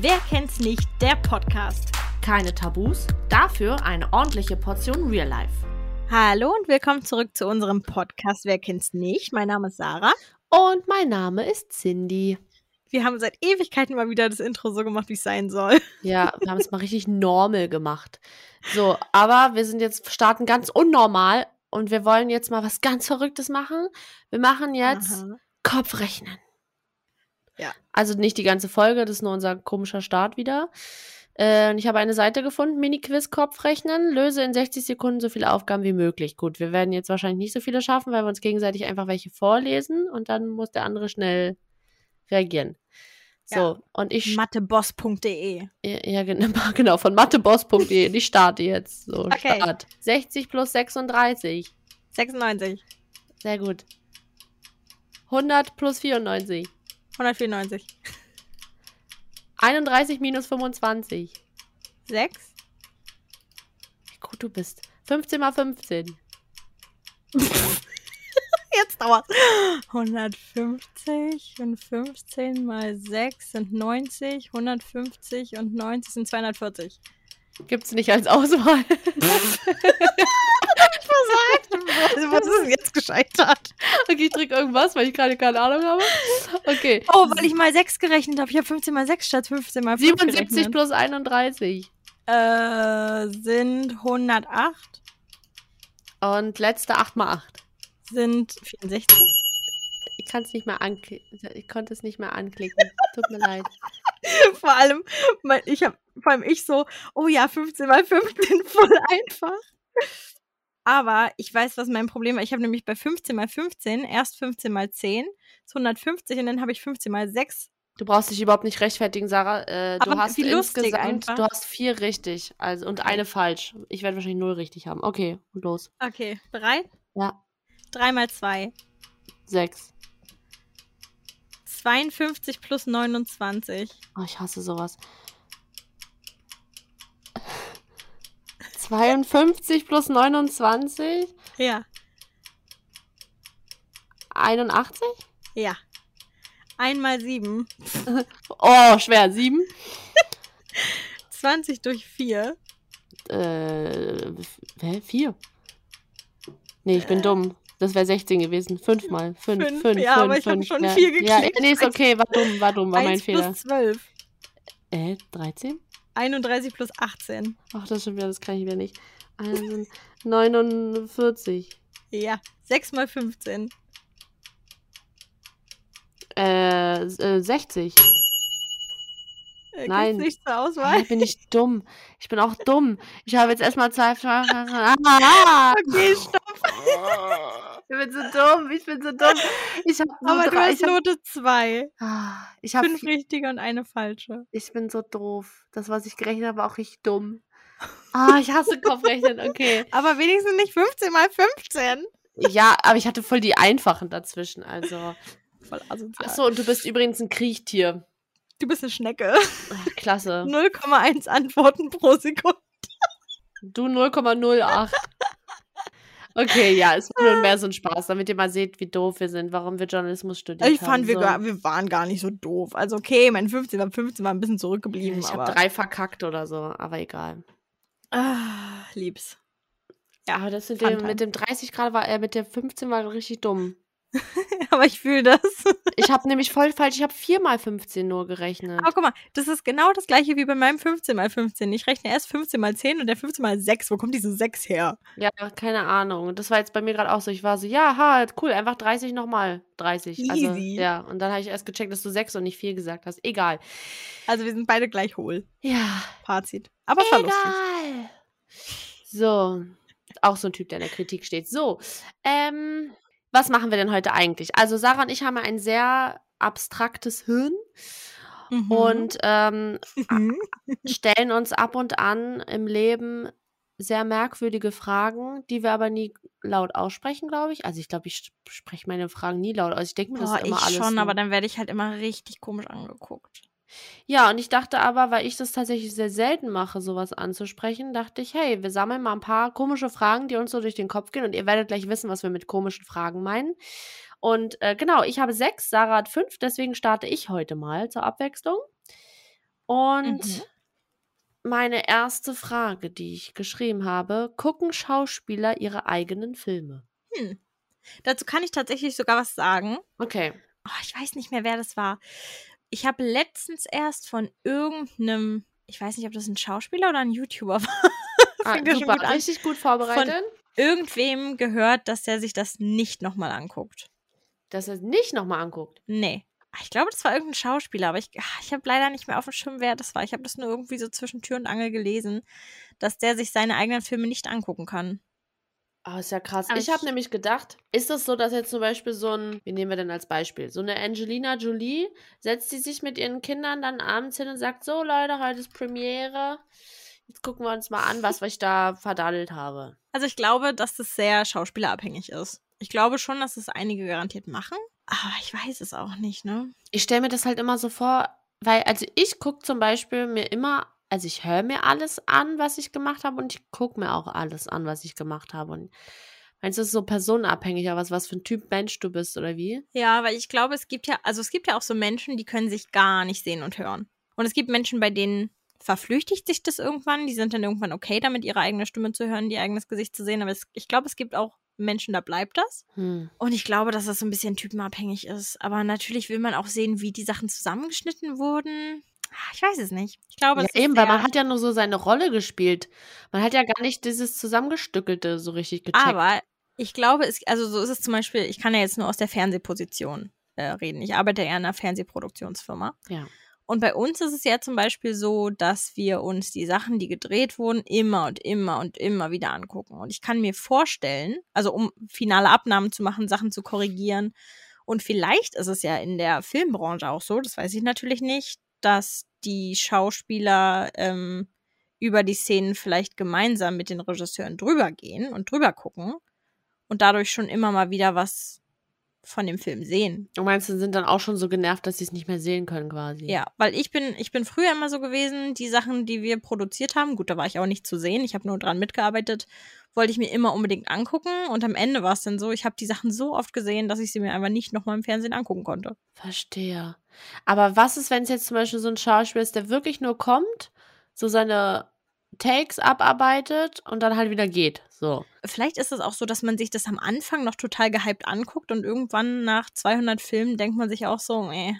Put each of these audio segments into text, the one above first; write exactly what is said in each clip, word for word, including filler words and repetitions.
Wer kennt's nicht, der Podcast. Keine Tabus, dafür eine ordentliche Portion Real Life. Hallo und willkommen zurück zu unserem Podcast Wer kennt's nicht. Mein Name ist Sarah. Und mein Name ist Cindy. Wir haben seit Ewigkeiten mal wieder das Intro so gemacht, wie es sein soll. Ja, wir haben es mal richtig normal gemacht. So, aber wir sind jetzt, starten ganz unnormal und wir wollen jetzt mal was ganz Verrücktes machen. Wir machen jetzt Aha. Kopfrechnen. Ja. Also nicht die ganze Folge, das ist nur unser komischer Start wieder. Äh, und ich habe eine Seite gefunden, Mini-Quiz Kopfrechnen, löse in sechzig Sekunden so viele Aufgaben wie möglich. Gut, wir werden jetzt wahrscheinlich nicht so viele schaffen, weil wir uns gegenseitig einfach welche vorlesen und dann muss der andere schnell reagieren. So, ja. Und ich... Matheboss punkt de ja, ja, genau, von Matheboss punkt de. Ich starte jetzt. So, okay. Start. sechzig plus sechsunddreißig. sechsundneunzig. Sehr gut. hundert plus vierundneunzig. hundertvierundneunzig. einunddreißig minus fünfundzwanzig. sechs. Wie gut du bist. fünfzehn mal fünfzehn. Jetzt dauert's. hundertfünfzig und fünfzehn mal sechs sind neunzig. hundertfünfzig und neunzig sind zweihundertvierzig. Gibt's nicht als Auswahl. Also, was ist denn jetzt gescheitert? Okay, ich drücke irgendwas, weil ich gerade keine Ahnung habe. Okay. Oh, weil ich mal sechs gerechnet habe. Ich habe fünfzehn mal sechs statt fünfzehn mal fünf siebenundsiebzig gerechnet. plus einunddreißig. Äh, sind hundertacht. Und letzte acht mal acht. Sind vierundsechzig. Ich kann's nicht mehr anklicken. Ich konnte es nicht mehr anklicken. Tut mir leid. Vor allem, mein, ich hab, vor allem ich so, oh ja, fünfzehn mal fünfzehn, voll einfach. Aber ich weiß, was mein Problem war. Ich habe nämlich bei fünfzehn mal fünfzehn erst fünfzehn mal zehn, ist hundertfünfzig und dann habe ich fünfzehn mal sechs. Du brauchst dich überhaupt nicht rechtfertigen, Sarah. Äh, du hast insgesamt, du hast vier richtig also und eine falsch. Ich werde wahrscheinlich null richtig haben. Okay, und los. Okay, bereit? Ja. drei mal zwei. sechs. zweiundfünfzig plus neunundzwanzig. Oh, ich hasse sowas. zweiundfünfzig plus neunundzwanzig? Ja. einundachtzig? Ja. eins mal sieben. Oh, schwer. sieben? zwanzig durch vier. Äh, hä? vier? Nee, ich bin äh. dumm. Das wäre sechzehn gewesen. fünf mal fünf, fünf, fünf. Ja, fünf, aber ich fünf, hab schon ja. vier gekriegt. Ja, nee, ist okay. War dumm, war dumm, war mein Fehler. eins plus zwölf. Äh, dreizehn? einunddreißig plus achtzehn. Ach, das schon wieder, das kann ich wieder nicht. Also neunundvierzig. Ja, sechs mal fünfzehn. Äh, äh sechzig. Äh, Nein. Nicht zur Auswahl? Ich bin nicht dumm. Ich bin auch dumm. Ich habe jetzt erstmal zwei. Okay, stopp. Ich bin so dumm. Ich bin so dumm. Ich hab nur Aber drei, du hast ich Note zwei. Hab... Fünf richtige und eine falsche. Ich bin so doof. Das, was ich gerechnet habe, war auch richtig dumm. Ah, ich hasse Kopfrechnen. Okay. Aber wenigstens nicht fünfzehn mal fünfzehn. Ja, aber ich hatte voll die einfachen dazwischen. Also. Voll asozial. Achso, und du bist übrigens ein Kriechtier. Du bist eine Schnecke. Ach, klasse. null Komma eins Antworten pro Sekunde. Du null Komma null acht. Okay, ja, es war nur mehr so ein Spaß, damit ihr mal seht, wie doof wir sind, warum wir Journalismus studiert ich haben. Ich fand, so. wir, gar, wir waren gar nicht so doof. Also okay, mein fünfzehn war fünfzehn war ein bisschen zurückgeblieben. Ich habe drei verkackt oder so, aber egal. Ah, lieb's. Ja, aber das mit dem, mit dem dreißig Grad war er, äh, mit der fünfzehn war richtig dumm. Aber ich fühle das. Ich habe nämlich voll falsch, ich habe vier mal fünfzehn nur gerechnet. Aber guck mal, das ist genau das gleiche wie bei meinem fünfzehn mal fünfzehn. Ich rechne erst fünfzehn mal zehn und der fünfzehn mal sechs. Wo kommt diese sechs her? Ja, keine Ahnung. Das war jetzt bei mir gerade auch so. Ich war so, ja, ha, cool, einfach dreißig nochmal. dreißig. Easy. Also, ja, und dann habe ich erst gecheckt, dass du sechs und nicht vier gesagt hast. Egal. Also wir sind beide gleich hohl. Ja. Fazit. Aber voll lustig. Egal. So. Auch so ein Typ, der in der Kritik steht. So, ähm... was machen wir denn heute eigentlich? Also Sarah und ich haben ein sehr abstraktes Hirn mhm. und ähm, mhm. stellen uns ab und an im Leben sehr merkwürdige Fragen, die wir aber nie laut aussprechen, glaube ich. Also ich glaube, ich spreche meine Fragen nie laut aus. Also ich denke mir das immer ich alles. Ich schon, so. Aber dann werde ich halt immer richtig komisch angeguckt. Ja, und ich dachte aber, weil ich das tatsächlich sehr selten mache, sowas anzusprechen, dachte ich, hey, wir sammeln mal ein paar komische Fragen, die uns so durch den Kopf gehen und ihr werdet gleich wissen, was wir mit komischen Fragen meinen. Und äh, genau, ich habe sechs, Sarah hat fünf, deswegen starte ich heute mal zur Abwechslung. Und mhm. meine erste Frage, die ich geschrieben habe: Gucken Schauspieler ihre eigenen Filme? Hm. Dazu kann ich tatsächlich sogar was sagen. Okay. Oh, ich weiß nicht mehr, wer das war. Ich habe letztens erst von irgendeinem, ich weiß nicht, ob das ein Schauspieler oder ein YouTuber war. Ah, super, gut richtig gut vorbereitet. Von irgendwem gehört, dass er sich das nicht nochmal anguckt. Dass er es nicht nochmal anguckt? Nee. Ich glaube, das war irgendein Schauspieler, aber ich, ich habe leider nicht mehr auf dem Schirm, wer das war. Ich habe das nur irgendwie so zwischen Tür und Angel gelesen, dass der sich seine eigenen Filme nicht angucken kann. Oh, ist ja krass. Aber ich habe nämlich gedacht, ist das so, dass jetzt zum Beispiel so ein, wie nehmen wir denn als Beispiel, so eine Angelina Jolie, setzt die sich mit ihren Kindern dann abends hin und sagt, so Leute, heute ist Premiere, jetzt gucken wir uns mal an, was ich da verdadelt habe. Also ich glaube, dass das sehr schauspielerabhängig ist. Ich glaube schon, dass das einige garantiert machen, aber ich weiß es auch nicht, ne? Ich stelle mir das halt immer so vor, weil, also ich gucke zum Beispiel mir immer, also ich höre mir alles an, was ich gemacht habe, und ich gucke mir auch alles an, was ich gemacht habe. Und meinst du, es ist so personenabhängig, aber was, was für ein Typ Mensch du bist, oder wie? Ja, weil ich glaube, es gibt ja, also es gibt ja auch so Menschen, die können sich gar nicht sehen und hören. Und es gibt Menschen, bei denen verflüchtigt sich das irgendwann, die sind dann irgendwann okay damit, ihre eigene Stimme zu hören, ihr eigenes Gesicht zu sehen. Aber es, ich glaube, es gibt auch Menschen, da bleibt das. Hm. Und ich glaube, dass das so ein bisschen typenabhängig ist. Aber natürlich will man auch sehen, wie die Sachen zusammengeschnitten wurden. Ich weiß es nicht. Ich glaube, ja, eben, weil man hat ja nur so seine Rolle gespielt. Man hat ja gar nicht dieses Zusammengestückelte so richtig gecheckt. Aber ich glaube, es, also so ist es zum Beispiel, ich kann ja jetzt nur aus der Fernsehposition äh, reden. Ich arbeite ja in einer Fernsehproduktionsfirma. Ja. Und bei uns ist es ja zum Beispiel so, dass wir uns die Sachen, die gedreht wurden, immer und immer und immer wieder angucken. Und ich kann mir vorstellen, also um finale Abnahmen zu machen, Sachen zu korrigieren. Und vielleicht ist es ja in der Filmbranche auch so, das weiß ich natürlich nicht, dass die Schauspieler ähm, über die Szenen vielleicht gemeinsam mit den Regisseuren drüber gehen und drüber gucken und dadurch schon immer mal wieder was von dem Film sehen. Du meinst, sie sind dann auch schon so genervt, dass sie es nicht mehr sehen können quasi. Ja, weil ich bin, ich bin früher immer so gewesen, die Sachen, die wir produziert haben, gut, da war ich auch nicht zu sehen, ich habe nur dran mitgearbeitet, wollte ich mir immer unbedingt angucken, und am Ende war es dann so, ich habe die Sachen so oft gesehen, dass ich sie mir einfach nicht nochmal im Fernsehen angucken konnte. Verstehe. Aber was ist, wenn es jetzt zum Beispiel so ein Schauspieler ist, der wirklich nur kommt, so seine Takes abarbeitet und dann halt wieder geht. So. Vielleicht ist es auch so, dass man sich das am Anfang noch total gehypt anguckt und irgendwann nach zweihundert Filmen denkt man sich auch so, äh.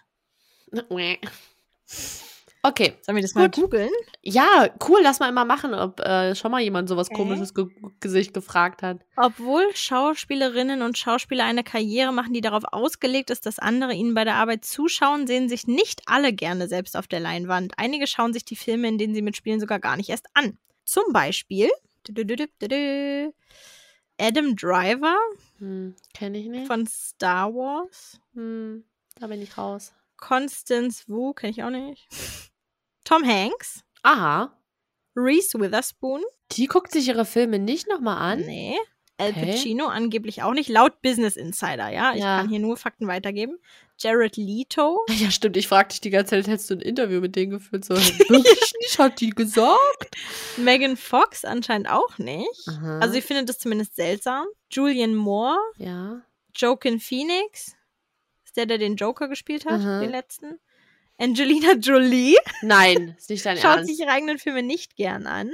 Okay. Sollen wir das mal googeln? Ja, cool, lass mal immer machen, ob äh, schon mal jemand sowas okay. komisches ge- Gesicht gefragt hat. Obwohl Schauspielerinnen und Schauspieler eine Karriere machen, die darauf ausgelegt ist, dass andere ihnen bei der Arbeit zuschauen, sehen sich nicht alle gerne selbst auf der Leinwand. Einige schauen sich die Filme, in denen sie mitspielen, sogar gar nicht erst an. Zum Beispiel Adam Driver. Hm, kenne ich nicht. Von Star Wars. Hm, da bin ich raus. Constance Wu, kenne ich auch nicht. Tom Hanks. Aha. Reese Witherspoon. Die guckt sich ihre Filme nicht nochmal an? Nee. Al Pacino hey. angeblich auch nicht. Laut Business Insider, ja. Ich ja. kann hier nur Fakten weitergeben. Jared Leto. Ja, stimmt. Ich fragte dich die ganze Zeit, hättest du ein Interview mit denen geführt? So, wirklich nicht, hat die gesagt. Megan Fox anscheinend auch nicht. Aha. Also ich finde das zumindest seltsam. Julianne Moore. Ja. Joaquin Phoenix. Ist der, der den Joker gespielt hat, aha. den letzten. Angelina Jolie. Nein, ist nicht dein Ernst. Schaut sich ihre eigenen Filme nicht gern an.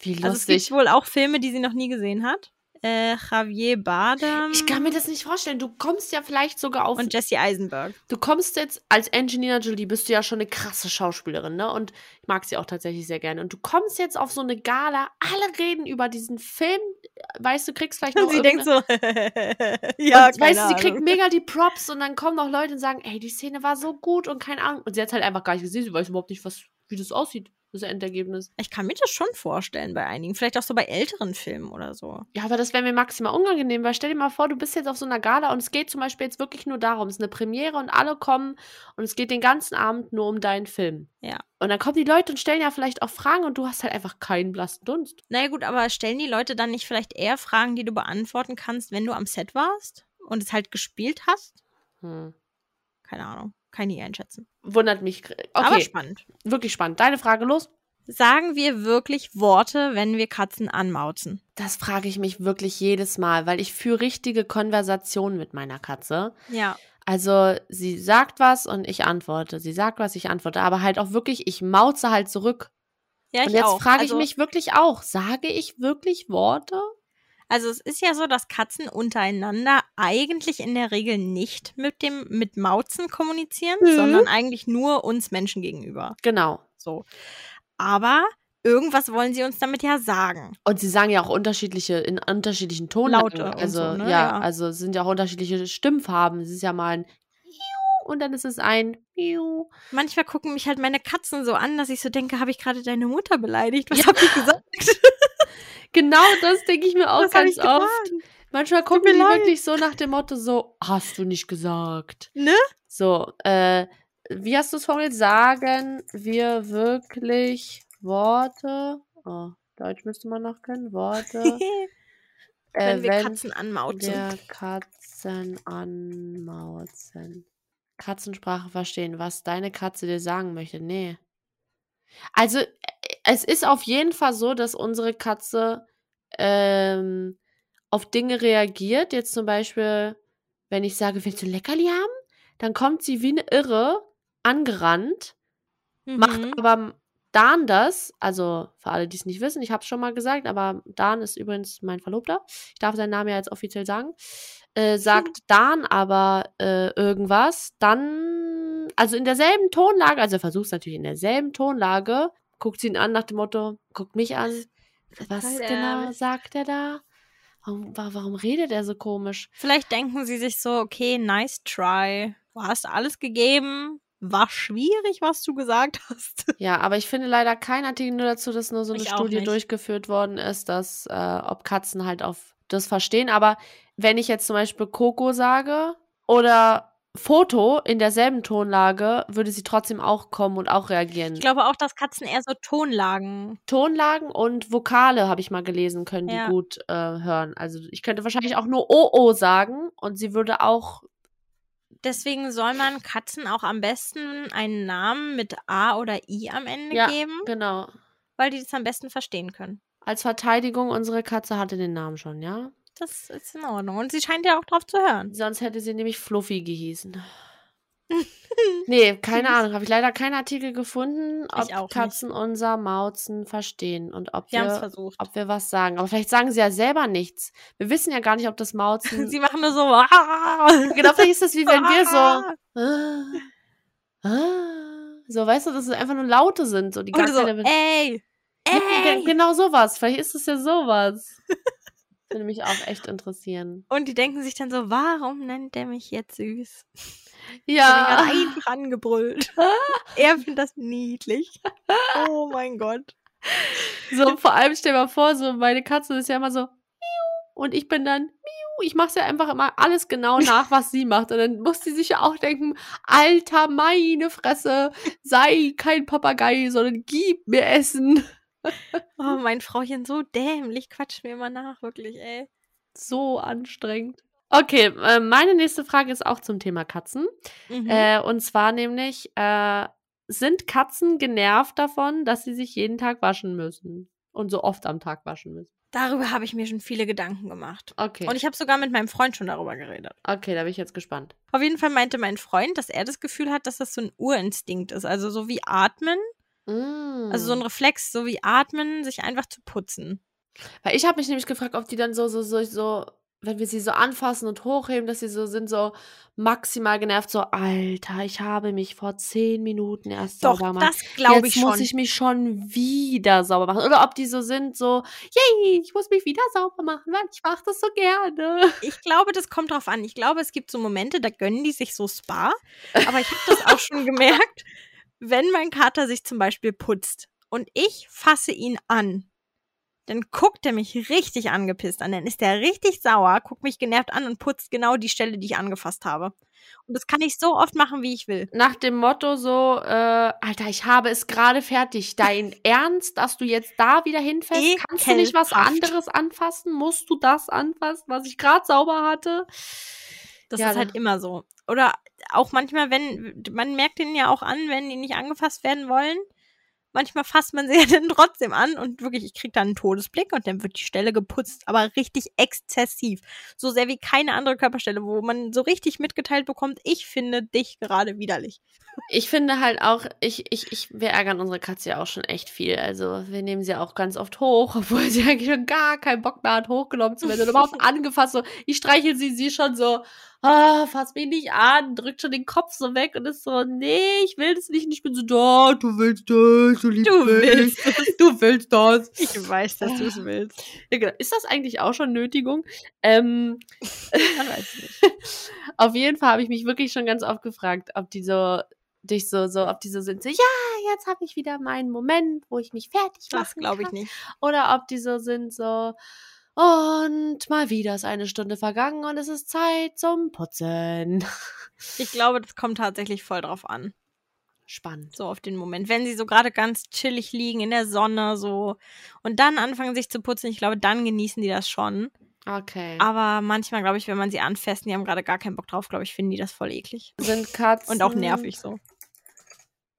Wie lustig. Also es gibt wohl auch Filme, die sie noch nie gesehen hat. Äh, Javier Bardem. Ich kann mir das nicht vorstellen. Du kommst ja vielleicht sogar auf... Und Jesse Eisenberg. Du kommst jetzt, als Angelina Jolie bist du ja schon eine krasse Schauspielerin, ne? Und ich mag sie auch tatsächlich sehr gerne. Und du kommst jetzt auf so eine Gala, alle reden über diesen Film, weißt du, kriegst vielleicht noch... Sie denkt so... ja, und, weißt du, sie kriegt mega die Props und dann kommen noch Leute und sagen, ey, die Szene war so gut und keine Ahnung. Und sie hat halt einfach gar nicht gesehen, sie weiß überhaupt nicht, was, wie das aussieht. Das Endergebnis. Ich kann mir das schon vorstellen bei einigen. Vielleicht auch so bei älteren Filmen oder so. Ja, aber das wäre mir maximal unangenehm, weil stell dir mal vor, du bist jetzt auf so einer Gala und es geht zum Beispiel jetzt wirklich nur darum, es ist eine Premiere und alle kommen und es geht den ganzen Abend nur um deinen Film. Ja. Und dann kommen die Leute und stellen ja vielleicht auch Fragen und du hast halt einfach keinen blassen Dunst. Naja gut, aber stellen die Leute dann nicht vielleicht eher Fragen, die du beantworten kannst, wenn du am Set warst und es halt gespielt hast? Hm. Keine Ahnung. Kann ich nicht einschätzen. Wundert mich. Okay. Aber spannend. Wirklich spannend. Deine Frage los. Sagen wir wirklich Worte, wenn wir Katzen anmauzen? Das frage ich mich wirklich jedes Mal, weil ich führe richtige Konversationen mit meiner Katze. Ja. Also sie sagt was und ich antworte. Sie sagt was, ich antworte. Aber halt auch wirklich, ich mauze halt zurück. Ja, ich und jetzt auch. frage also, ich mich wirklich auch, sage ich wirklich Worte? Also es ist ja so, dass Katzen untereinander eigentlich in der Regel nicht mit dem mit Mauzen kommunizieren, mhm. sondern eigentlich nur uns Menschen gegenüber. Genau. So. Aber irgendwas wollen sie uns damit ja sagen. Und sie sagen ja auch unterschiedliche, in unterschiedlichen Tonlauten. Laute also, so, ne? ja, ja, also es sind ja auch unterschiedliche Stimmfarben. Es ist ja mal ein und dann ist es ein Miu. Manchmal gucken mich halt meine Katzen so an, dass ich so denke, habe ich gerade deine Mutter beleidigt? Was ja. habe ich gesagt? Genau das denke ich mir auch Was ganz oft. Getan? Manchmal gucken die leid. wirklich so nach dem Motto so, hast du nicht gesagt. Ne? So, äh, wie hast du es formuliert? Sagen wir wirklich Worte, oh, Deutsch müsste man noch kennen, Worte. wenn äh, wir wenn Katzen anmauzen. Wir Katzen anmauzen. Katzensprache verstehen, was deine Katze dir sagen möchte. Nee. Also, es ist auf jeden Fall so, dass unsere Katze ähm, auf Dinge reagiert. Jetzt zum Beispiel, wenn ich sage, willst du Leckerli haben? Dann kommt sie wie eine Irre angerannt, mhm. macht aber Dan das, also für alle, die es nicht wissen, ich habe es schon mal gesagt, aber Dan ist übrigens mein Verlobter, ich darf seinen Namen ja jetzt offiziell sagen, äh, sagt Dan aber äh, irgendwas, dann, also in derselben Tonlage, also er versucht es natürlich in derselben Tonlage, guckt sie ihn an nach dem Motto, guckt mich an, was genau sagt er da? Warum, warum redet er so komisch? Vielleicht denken sie sich so, okay, nice try, du hast alles gegeben, war schwierig, was du gesagt hast. Ja, aber ich finde leider kein Artikel nur dazu, dass nur so eine ich Studie durchgeführt worden ist, dass äh, ob Katzen halt auf das verstehen. Aber wenn ich jetzt zum Beispiel Coco sage oder Foto in derselben Tonlage, würde sie trotzdem auch kommen und auch reagieren. Ich glaube auch, dass Katzen eher so Tonlagen. Tonlagen und Vokale, habe ich mal gelesen, können ja. die gut äh, hören. Also ich könnte wahrscheinlich auch nur O-O sagen und sie würde auch. Deswegen soll man Katzen auch am besten einen Namen mit A oder I am Ende ja, geben. Ja, genau. Weil die das am besten verstehen können. Als Verteidigung, unsere Katze hatte den Namen schon, ja? Das ist in Ordnung. Und sie scheint ja auch drauf zu hören. Sonst hätte sie nämlich Fluffy gehießen. Nee, keine Ahnung. Habe ich leider keinen Artikel gefunden, ob Katzen nicht. unser Mauzen verstehen und ob wir, wir, ob wir was sagen. Aber vielleicht sagen sie ja selber nichts. Wir wissen ja gar nicht, ob das Mauzen... Sie machen nur so... Genau, vielleicht ist das wie wenn wir so... so, weißt du, dass es einfach nur Laute sind. So, die ganze so, ey, ey. Genau sowas. Vielleicht ist es ja sowas. Würde mich auch echt interessieren. Und die denken sich dann so, warum nennt der mich jetzt süß? Ja. Ich bin einfach angebrüllt. Er findet das niedlich. Oh mein Gott. So, vor allem stell dir mal vor, so meine Katze ist ja immer so, miau, und ich bin dann, miau, ich mach's ja einfach immer alles genau nach, was sie macht. Und dann muss sie sich ja auch denken, Alter, meine Fresse, sei kein Papagei, sondern gib mir Essen. Oh, mein Frauchen, so dämlich, quatscht mir immer nach, wirklich, ey. So anstrengend. Okay, meine nächste Frage ist auch zum Thema Katzen. Mhm. Äh, und zwar nämlich, äh, sind Katzen genervt davon, dass sie sich jeden Tag waschen müssen? Und so oft am Tag waschen müssen? Darüber habe ich mir schon viele Gedanken gemacht. Okay. Und ich habe sogar mit meinem Freund schon darüber geredet. Okay, da bin ich jetzt gespannt. Auf jeden Fall meinte mein Freund, dass er das Gefühl hat, dass das so ein Urinstinkt ist. Also so wie Atmen. Mm. Also so ein Reflex, so wie Atmen, sich einfach zu putzen. Weil ich habe mich nämlich gefragt, ob die dann so, so, so, so... wenn wir sie so anfassen und hochheben, dass sie so sind, so maximal genervt, so, Alter, ich habe mich vor zehn Minuten erst Doch, sauber gemacht. Das glaube ich schon. Jetzt muss ich mich schon wieder sauber machen. Oder ob die so sind, so, yay, ich muss mich wieder sauber machen, weil ich mache das so gerne. Ich glaube, das kommt drauf an. Ich glaube, es gibt so Momente, da gönnen die sich so Spa. Aber ich habe das auch schon gemerkt, wenn mein Kater sich zum Beispiel putzt und ich fasse ihn an, dann guckt er mich richtig angepisst an. Dann ist er richtig sauer, guckt mich genervt an und putzt genau die Stelle, die ich angefasst habe. Und das kann ich so oft machen, wie ich will. Nach dem Motto so, äh, Alter, ich habe es gerade fertig. Dein Ernst, dass du jetzt da wieder hinfällst? Ekelhaft. Kannst du nicht was anderes anfassen? Musst du das anfassen, was ich gerade sauber hatte? Das ja, ist halt immer so. Oder auch manchmal, wenn, man merkt ihnen ja auch an, wenn die nicht angefasst werden wollen. manchmal fasst man sie ja dann trotzdem an und wirklich, ich kriege dann einen Todesblick und dann wird die Stelle geputzt, aber richtig exzessiv. So sehr wie keine andere Körperstelle, wo man so richtig mitgeteilt bekommt, ich finde dich gerade widerlich. Ich finde halt auch, ich, ich, ich, wir ärgern unsere Katze ja auch schon echt viel. Also wir nehmen sie auch ganz oft hoch, obwohl sie eigentlich schon gar keinen Bock mehr hat, hochgenommen zu werden. Und überhaupt angefasst, so, ich streichel sie, sie schon so, ah, oh, fass mich nicht an, drückt schon den Kopf so weg und ist so, nee, ich will das nicht. Und ich bin so, da, du willst das, du liebst du willst das, du willst das. Ich weiß, dass du es willst. Ist das eigentlich auch schon Nötigung? Ähm, man weiß nicht. Auf jeden Fall habe ich mich wirklich schon ganz oft gefragt, ob die so, dich so, so, ob die so sind, so, ja, jetzt habe ich wieder meinen Moment, wo ich mich fertig machen kann. Das glaube ich nicht. Oder ob die so sind, so, und mal wieder ist eine Stunde vergangen und es ist Zeit zum Putzen. Ich glaube, das kommt tatsächlich voll drauf an. Spannend. So auf den Moment. Wenn sie so gerade ganz chillig liegen in der Sonne so und dann anfangen sich zu putzen, ich glaube, dann genießen die das schon. Okay. Aber manchmal, glaube ich, wenn man sie anfasst, die haben gerade gar keinen Bock drauf, glaube ich, finden die das voll eklig. Sind Katzen... Und auch nervig so.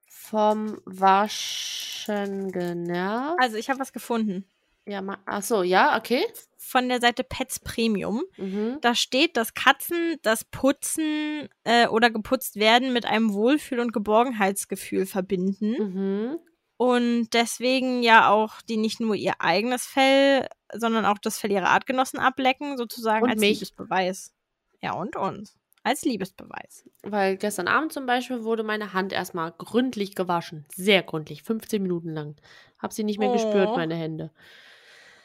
Vom Waschen genervt? Also ich habe was gefunden. Ja, ma- ach so, ja, okay. Von der Seite Pets Premium. Mhm. Da steht, dass Katzen das Putzen äh, oder geputzt werden mit einem Wohlfühl- und Geborgenheitsgefühl verbinden. Mhm. Und deswegen ja auch die nicht nur ihr eigenes Fell, sondern auch das Fell ihrer Artgenossen ablecken, sozusagen und als mich. Liebesbeweis. Ja, und uns. Als Liebesbeweis. Weil gestern Abend zum Beispiel wurde meine Hand erstmal gründlich gewaschen. Sehr gründlich, fünfzehn Minuten lang. Hab sie nicht mehr oh. gespürt, meine Hände.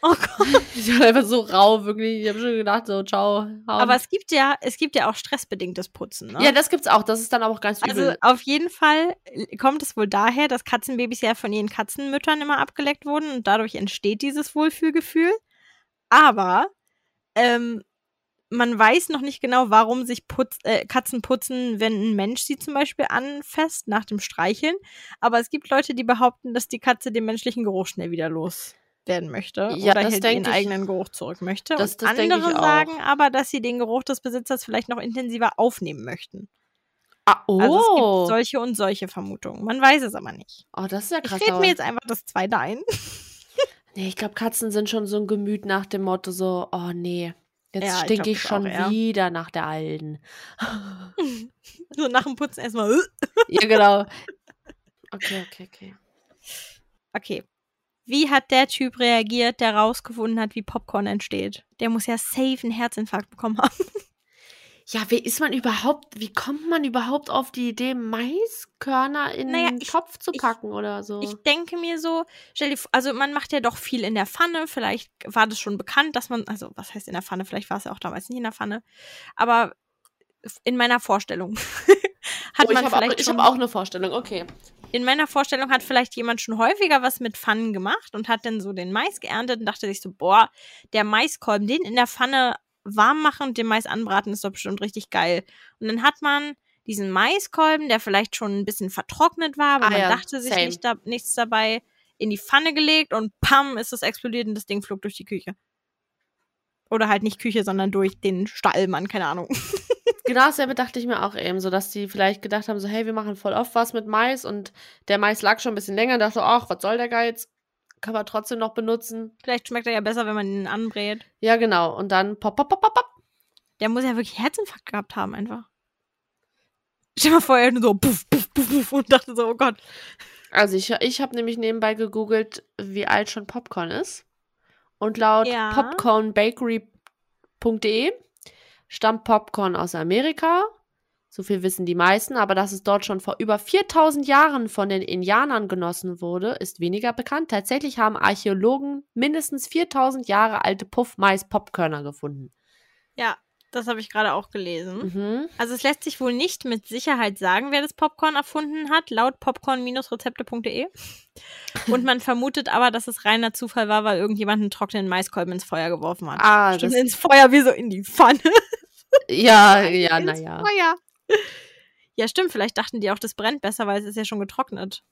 Oh Gott. Ich war einfach so rau, wirklich. Ich habe schon gedacht, so, ciao. Hau. Aber es gibt ja, es gibt ja auch stressbedingtes Putzen, ne? Ja, das gibt's auch. Das ist dann auch ganz übel. Also auf jeden Fall kommt es wohl daher, dass Katzenbabys ja von ihren Katzenmüttern immer abgeleckt wurden und dadurch entsteht dieses Wohlfühlgefühl. Aber ähm, man weiß noch nicht genau, warum sich Putz, äh, Katzen putzen, wenn ein Mensch sie zum Beispiel anfasst nach dem Streicheln. Aber es gibt Leute, die behaupten, dass die Katze den menschlichen Geruch schnell wieder los werden möchte ja, oder halt den ich, eigenen Geruch zurück möchte. Das, das andere denke ich auch. Sagen aber, dass sie den Geruch des Besitzers vielleicht noch intensiver aufnehmen möchten. Ah, oh. Also es gibt solche und solche Vermutungen. Man weiß es aber nicht. Oh, das ist ja krass. Ich rede mir jetzt einfach das Zweite ein. Nee, ich glaube, Katzen sind schon so ein Gemüt nach dem Motto so, oh nee, jetzt ja, stinke ich, glaub, ich schon auch, wieder ja. nach der Alten. So nach dem Putzen erstmal. Ja, genau. Okay, okay, okay. Okay. Wie hat der Typ reagiert, der rausgefunden hat, wie Popcorn entsteht? Der muss ja safe einen Herzinfarkt bekommen haben. Ja, wie ist man überhaupt, wie kommt man überhaupt auf die Idee, Maiskörner in naja, den Topf ich, zu packen ich, oder so? Ich denke mir so, also man macht ja doch viel in der Pfanne, vielleicht war das schon bekannt, dass man, also was heißt in der Pfanne, vielleicht war es ja auch damals nicht in der Pfanne, aber in meiner Vorstellung hat oh, man vielleicht auch, ich habe auch eine Vorstellung, okay. In meiner Vorstellung hat vielleicht jemand schon häufiger was mit Pfannen gemacht und hat dann so den Mais geerntet und dachte sich so, boah, der Maiskolben, den in der Pfanne warm machen und den Mais anbraten, ist doch bestimmt richtig geil. Und dann hat man diesen Maiskolben, der vielleicht schon ein bisschen vertrocknet war, aber ah, man ja, dachte sich nicht da, nichts dabei, in die Pfanne gelegt und pam, ist das explodiert und das Ding flog durch die Küche. Oder halt nicht Küche, sondern durch den Stallmann, keine Ahnung. Genau, dasselbe dachte ich mir auch eben, so dass die vielleicht gedacht haben, so hey, wir machen voll oft was mit Mais und der Mais lag schon ein bisschen länger und dachte, ach, was soll der Geiz? Kann man trotzdem noch benutzen. Vielleicht schmeckt er ja besser, wenn man ihn anbrät. Ja, genau. Und dann pop, pop, pop, pop, pop. Der muss ja wirklich Herzinfarkt gehabt haben einfach. Stell dir mal vor, er nur so puff, puff, puff, puff und dachte so, oh Gott. Also ich, ich habe nämlich nebenbei gegoogelt, wie alt schon Popcorn ist. Und laut ja. popcorn bakery punkt de stammt Popcorn aus Amerika. So viel wissen die meisten, aber dass es dort schon vor über viertausend Jahren von den Indianern genossen wurde, ist weniger bekannt. Tatsächlich haben Archäologen mindestens viertausend Jahre alte Puff-Mais-Popkörner gefunden. Ja, das habe ich gerade auch gelesen. Mhm. Also es lässt sich wohl nicht mit Sicherheit sagen, wer das Popcorn erfunden hat, laut popcorn Rezepte punkt de. Und man vermutet aber, dass es reiner Zufall war, weil irgendjemand einen trockenen Maiskolben ins Feuer geworfen hat. Ah, das ins Feuer wie so in die Pfanne. Ja, ja, naja. Feuer. Ja, stimmt, vielleicht dachten die auch, das brennt besser, weil es ist ja schon getrocknet.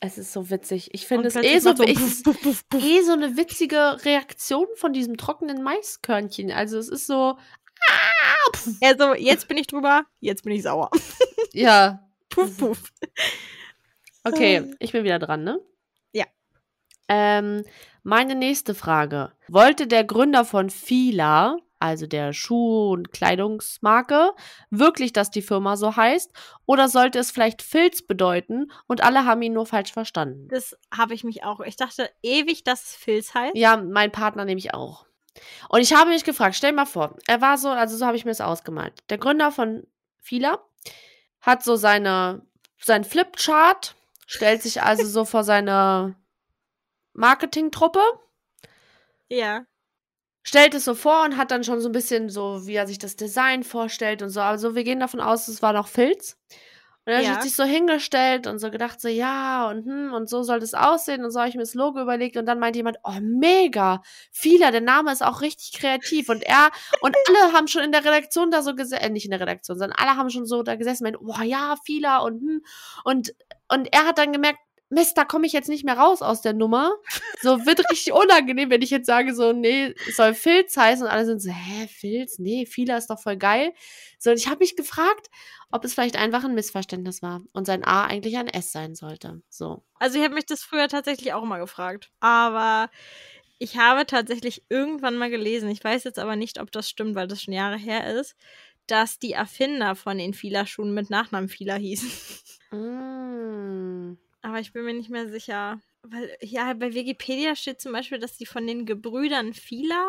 Es ist so witzig. Ich finde es eh so, so ich, puff, puff, puff, puff. eh so eine witzige Reaktion von diesem trockenen Maiskörnchen. Also es ist so ah, also jetzt bin ich drüber, jetzt bin ich sauer. Ja. Puff, puff. Okay, ich bin wieder dran, ne? Ähm, meine nächste Frage. Wollte der Gründer von Fila, also der Schuh- und Kleidungsmarke, wirklich, dass die Firma so heißt? Oder sollte es vielleicht Filz bedeuten und alle haben ihn nur falsch verstanden? Das habe ich mich auch. Ich dachte ewig, dass es Filz heißt. Ja, mein Partner nämlich auch. Und ich habe mich gefragt, stell dir mal vor, er war so, also so habe ich mir das ausgemalt. Der Gründer von Fila hat so seine, seinen Flipchart, stellt sich also so vor seine Marketingtruppe. Ja. Stellt es so vor und hat dann schon so ein bisschen so, wie er sich das Design vorstellt und so. Also wir gehen davon aus, es war noch Filz. Und dann ja. hat sich so hingestellt und so gedacht, so ja und hm, und so soll das aussehen. Und so habe ich mir das Logo überlegt und dann meint jemand, oh mega, Fila, der Name ist auch richtig kreativ. Und er und alle haben schon in der Redaktion da so gesessen, äh, nicht in der Redaktion, sondern alle haben schon so da gesessen und meint, oh ja, Fila und hm. Und, und er hat dann gemerkt, Mist, da komme ich jetzt nicht mehr raus aus der Nummer. So wird richtig unangenehm, wenn ich jetzt sage, so, nee, es soll Filz heißen. Und alle sind so, hä, Filz? Nee, Fila ist doch voll geil. So, und ich habe mich gefragt, ob es vielleicht einfach ein Missverständnis war und sein A eigentlich ein S sein sollte. So. Also ich habe mich das früher tatsächlich auch mal gefragt. Aber ich habe tatsächlich irgendwann mal gelesen, ich weiß jetzt aber nicht, ob das stimmt, weil das schon Jahre her ist, dass die Erfinder von den Fila-Schuhen mit Nachnamen Fila hießen. Mm. Aber ich bin mir nicht mehr sicher. Weil ja, bei Wikipedia steht zum Beispiel, dass die von den Gebrüdern Fila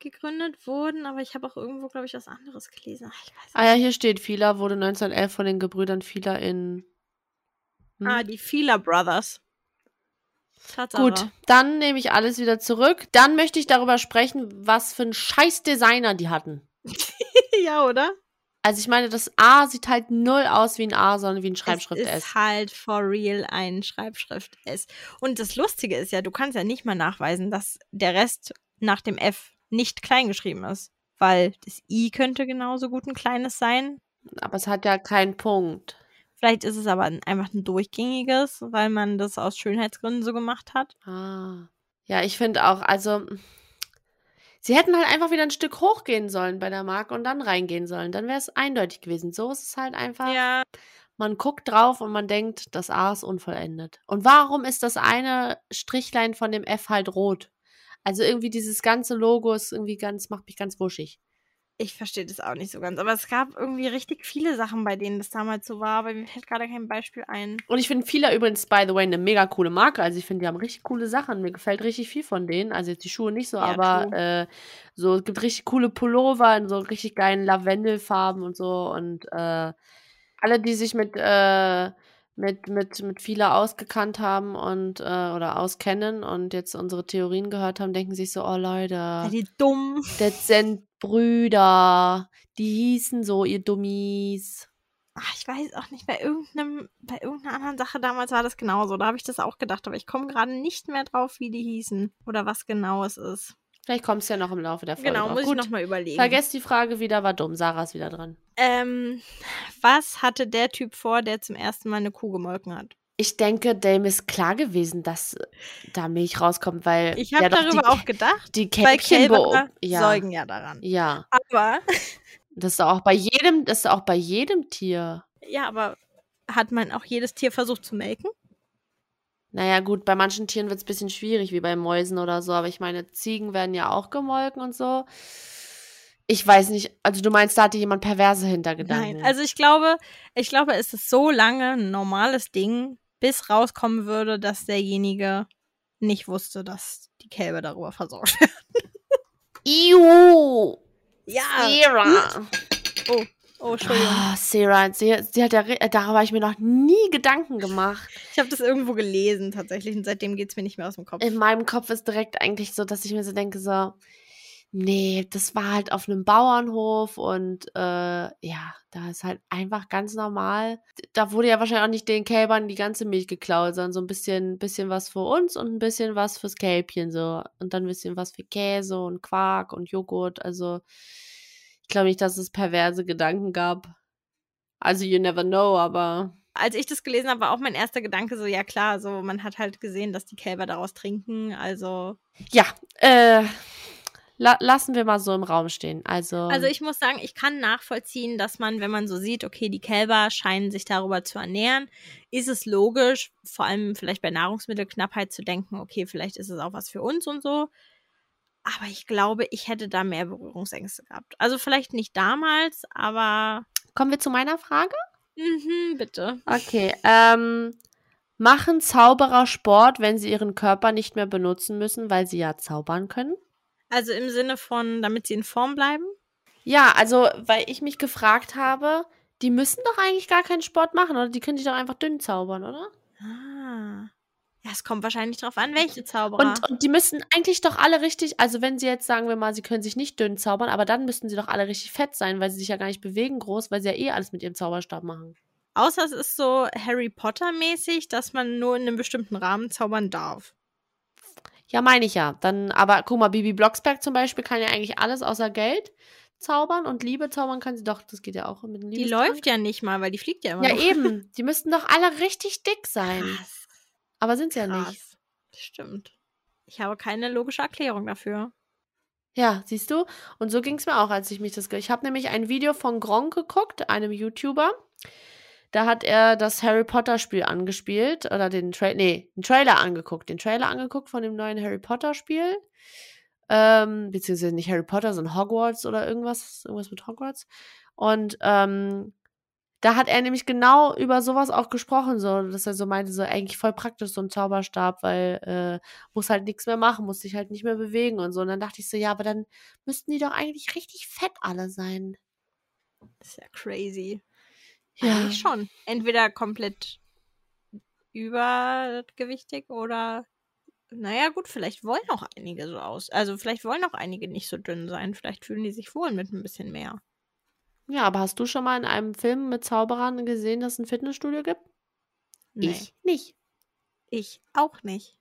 gegründet wurden. Aber ich habe auch irgendwo, glaube ich, was anderes gelesen. Ach, ich weiß nicht. Ah ja, hier steht, Fila wurde neunzehnhundertelf von den Gebrüdern Fila in... Hm? Ah, die Fila Brothers. Tatsache. Gut, dann nehme ich alles wieder zurück. Dann möchte ich darüber sprechen, was für ein scheiß Designer die hatten. Ja, oder? Also ich meine, das A sieht halt null aus wie ein A, sondern wie ein Schreibschrift-S. Es ist S. halt for real ein Schreibschrift-S. Und das Lustige ist ja, du kannst ja nicht mal nachweisen, dass der Rest nach dem F nicht klein geschrieben ist. Weil das I könnte genauso gut ein kleines sein. Aber es hat ja keinen Punkt. Vielleicht ist es aber einfach ein durchgängiges, weil man das aus Schönheitsgründen so gemacht hat. Ah. Ja, ich finde auch, also... Sie hätten halt einfach wieder ein Stück hochgehen sollen bei der Marke und dann reingehen sollen. Dann wäre es eindeutig gewesen. So ist es halt einfach. Ja. Man guckt drauf und man denkt, das A ist unvollendet. Und warum ist das eine Strichlein von dem F halt rot? Also irgendwie dieses ganze Logo ist irgendwie ganz, macht mich ganz wuschig. Ich verstehe das auch nicht so ganz. Aber es gab irgendwie richtig viele Sachen, bei denen das damals so war. Aber mir fällt gerade kein Beispiel ein. Und ich finde Fila übrigens, by the way, eine mega coole Marke. Also ich finde, die haben richtig coole Sachen. Mir gefällt richtig viel von denen. Also jetzt die Schuhe nicht so, ja, aber äh, so, es gibt richtig coole Pullover in so richtig geilen Lavendelfarben und so. Und äh, alle, die sich mit, äh, mit, mit, mit Fila ausgekannt haben und äh, oder auskennen und jetzt unsere Theorien gehört haben, denken sich so, oh Leute. Ja, die dumm. Das sind Brüder, die hießen so, ihr Dummies. Ach, ich weiß auch nicht, bei irgendeinem, bei irgendeiner anderen Sache damals war das genauso. Da habe ich das auch gedacht, aber ich komme gerade nicht mehr drauf, wie die hießen oder was genau es ist. Vielleicht kommst du ja noch im Laufe der Folge. Genau, muss ich nochmal überlegen. Vergesst die Frage wieder, war dumm. Sarah ist wieder dran. Ähm, was hatte der Typ vor, der zum ersten Mal eine Kuh gemolken hat? Ich denke, dem ist klar gewesen, dass da Milch rauskommt, weil... Ich habe ja darüber die, auch gedacht, die Kälbchen Kälber ja. säugen ja daran. Ja. Aber... Das ist auch bei jedem, das ist auch bei jedem Tier. Ja, aber hat man auch jedes Tier versucht zu melken? Naja gut, bei manchen Tieren wird es ein bisschen schwierig, wie bei Mäusen oder so, aber ich meine, Ziegen werden ja auch gemolken und so. Ich weiß nicht, also du meinst, da hatte jemand perverse Hintergedanken. Nein, also ich glaube, ich glaube, es ist so lange ein normales Ding, bis rauskommen würde, dass derjenige nicht wusste, dass die Kälber darüber versorgt werden. Iu! Ja! Sarah! Oh, oh, Entschuldigung. Oh, Sarah, sie, sie hat ja, darüber habe ich mir noch nie Gedanken gemacht. Ich habe das irgendwo gelesen tatsächlich und seitdem geht es mir nicht mehr aus dem Kopf. In meinem Kopf ist direkt eigentlich so, dass ich mir so denke, so, nee, das war halt auf einem Bauernhof und äh, ja, da ist halt einfach ganz normal. Da wurde ja wahrscheinlich auch nicht den Kälbern die ganze Milch geklaut, sondern so ein bisschen, bisschen was für uns und ein bisschen was fürs Kälbchen so. Und dann ein bisschen was für Käse und Quark und Joghurt. Also ich glaube nicht, dass es perverse Gedanken gab. Also you never know, aber... Als ich das gelesen habe, war auch mein erster Gedanke so, ja klar, so man hat halt gesehen, dass die Kälber daraus trinken, also... Ja, äh... la- lassen wir mal so im Raum stehen. Also, also ich muss sagen, ich kann nachvollziehen, dass man, wenn man so sieht, okay, die Kälber scheinen sich darüber zu ernähren, ist es logisch, vor allem vielleicht bei Nahrungsmittelknappheit zu denken, okay, vielleicht ist es auch was für uns und so. Aber ich glaube, ich hätte da mehr Berührungsängste gehabt. Also vielleicht nicht damals, aber... Kommen wir zu meiner Frage? Mhm, bitte. Okay, ähm... Machen Zauberer Sport, wenn sie ihren Körper nicht mehr benutzen müssen, weil sie ja zaubern können? Also im Sinne von, damit sie in Form bleiben? Ja, also, weil ich mich gefragt habe, die müssen doch eigentlich gar keinen Sport machen, oder? Die können sich doch einfach dünn zaubern, oder? Ah. Ja, es kommt wahrscheinlich drauf an, welche Zauberer. Und, und die müssen eigentlich doch alle richtig, also wenn sie jetzt, sagen wir mal, sie können sich nicht dünn zaubern, aber dann müssten sie doch alle richtig fett sein, weil sie sich ja gar nicht bewegen groß, weil sie ja eh alles mit ihrem Zauberstab machen. Außer es ist so Harry Potter-mäßig, dass man nur in einem bestimmten Rahmen zaubern darf. Ja, meine ich ja. Dann, aber guck mal, Bibi Blocksberg zum Beispiel kann ja eigentlich alles außer Geld zaubern und Liebe zaubern kann sie doch. Das geht ja auch mit dem Liebestrank. Die läuft ja nicht mal, weil die fliegt ja immer. Ja, noch. Eben. Die müssten doch alle richtig dick sein. Krass. Aber sind sie ja nicht. Stimmt. Ich habe keine logische Erklärung dafür. Ja, siehst du? Und so ging es mir auch, als ich mich das... Ge- ich habe nämlich ein Video von Gronkh geguckt, einem YouTuber. Da hat er das Harry Potter-Spiel angespielt oder den, Tra- nee, den Trailer angeguckt. Den Trailer angeguckt von dem neuen Harry Potter-Spiel. Ähm, beziehungsweise nicht Harry Potter, sondern Hogwarts oder irgendwas. Irgendwas mit Hogwarts. Und ähm, da hat er nämlich genau über sowas auch gesprochen, so, dass er so meinte, so eigentlich voll praktisch so ein Zauberstab, weil äh, muss halt nichts mehr machen, muss sich halt nicht mehr bewegen und so. Und dann dachte ich so, ja, aber dann müssten die doch eigentlich richtig fett alle sein. Das ist ja crazy. Ja. Eigentlich schon. Entweder komplett übergewichtig oder, naja gut, vielleicht wollen auch einige so aus. Also vielleicht wollen auch einige nicht so dünn sein. Vielleicht fühlen die sich wohl mit ein bisschen mehr. Ja, aber hast du schon mal in einem Film mit Zauberern gesehen, dass es ein Fitnessstudio gibt? Nee. Ich nicht. Ich auch nicht.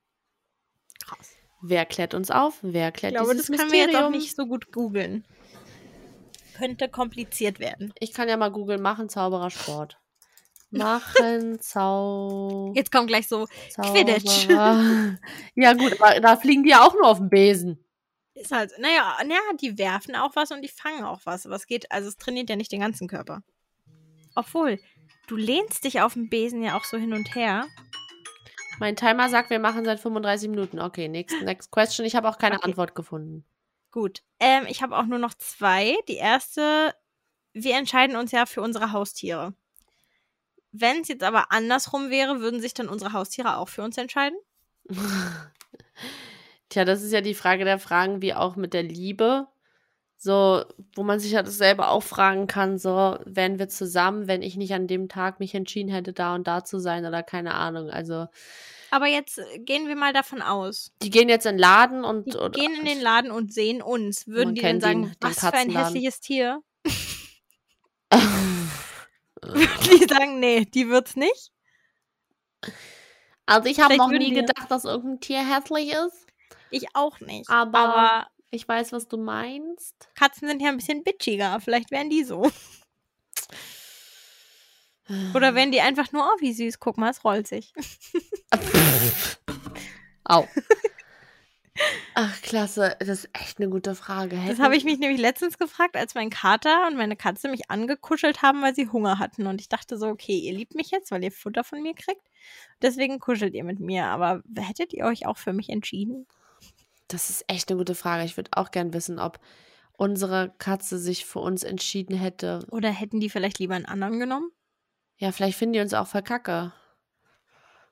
Krass. Wer klärt uns auf? Wer klärt dieses Mysterium? Ich glaube, das können wir jetzt auch nicht so gut googeln. Könnte kompliziert werden. Ich kann ja mal googeln, machen Zauberer Sport. Machen Zauberer. Jetzt kommt gleich so Zauberer. Quidditch. Ja gut, aber da fliegen die ja auch nur auf dem Besen. Ist halt, naja, naja, die werfen auch was und die fangen auch was. Aber es geht, also es trainiert ja nicht den ganzen Körper. Obwohl, du lehnst dich auf dem Besen ja auch so hin und her. Mein Timer sagt, wir machen seit fünfunddreißig Minuten. Okay, next, next question. Ich habe auch keine okay. Antwort gefunden. Gut, ähm, ich habe auch nur noch zwei. Die erste, wir entscheiden uns ja für unsere Haustiere. Wenn es jetzt aber andersrum wäre, würden sich dann unsere Haustiere auch für uns entscheiden? Tja, das ist ja die Frage der Fragen, wie auch mit der Liebe. So, wo man sich ja das selber auch fragen kann, so, wären wir zusammen, wenn ich nicht an dem Tag mich entschieden hätte, da und da zu sein oder keine Ahnung, also... Aber jetzt gehen wir mal davon aus. Die gehen jetzt in den Laden und... Die und, gehen in den Laden und sehen uns. Würden man die dann sagen, den, den was für ein hässliches Tier? Würden die sagen, nee, die wird's nicht? Also ich habe noch nie wir. gedacht, dass irgendein Tier hässlich ist. Ich auch nicht. Aber, aber ich weiß, was du meinst. Katzen sind ja ein bisschen bitchiger. Vielleicht wären die so. Oder wenn die einfach nur, oh, wie süß, guck mal, es rollt sich. Au. Ach, klasse, das ist echt eine gute Frage. Hätten das habe ich mich nämlich letztens gefragt, als mein Kater und meine Katze mich angekuschelt haben, weil sie Hunger hatten. Und ich dachte so, okay, ihr liebt mich jetzt, weil ihr Futter von mir kriegt. Deswegen kuschelt ihr mit mir. Aber hättet ihr euch auch für mich entschieden? Das ist echt eine gute Frage. Ich würde auch gern wissen, ob unsere Katze sich für uns entschieden hätte. Oder hätten die vielleicht lieber einen anderen genommen? Ja, vielleicht finden die uns auch voll kacke.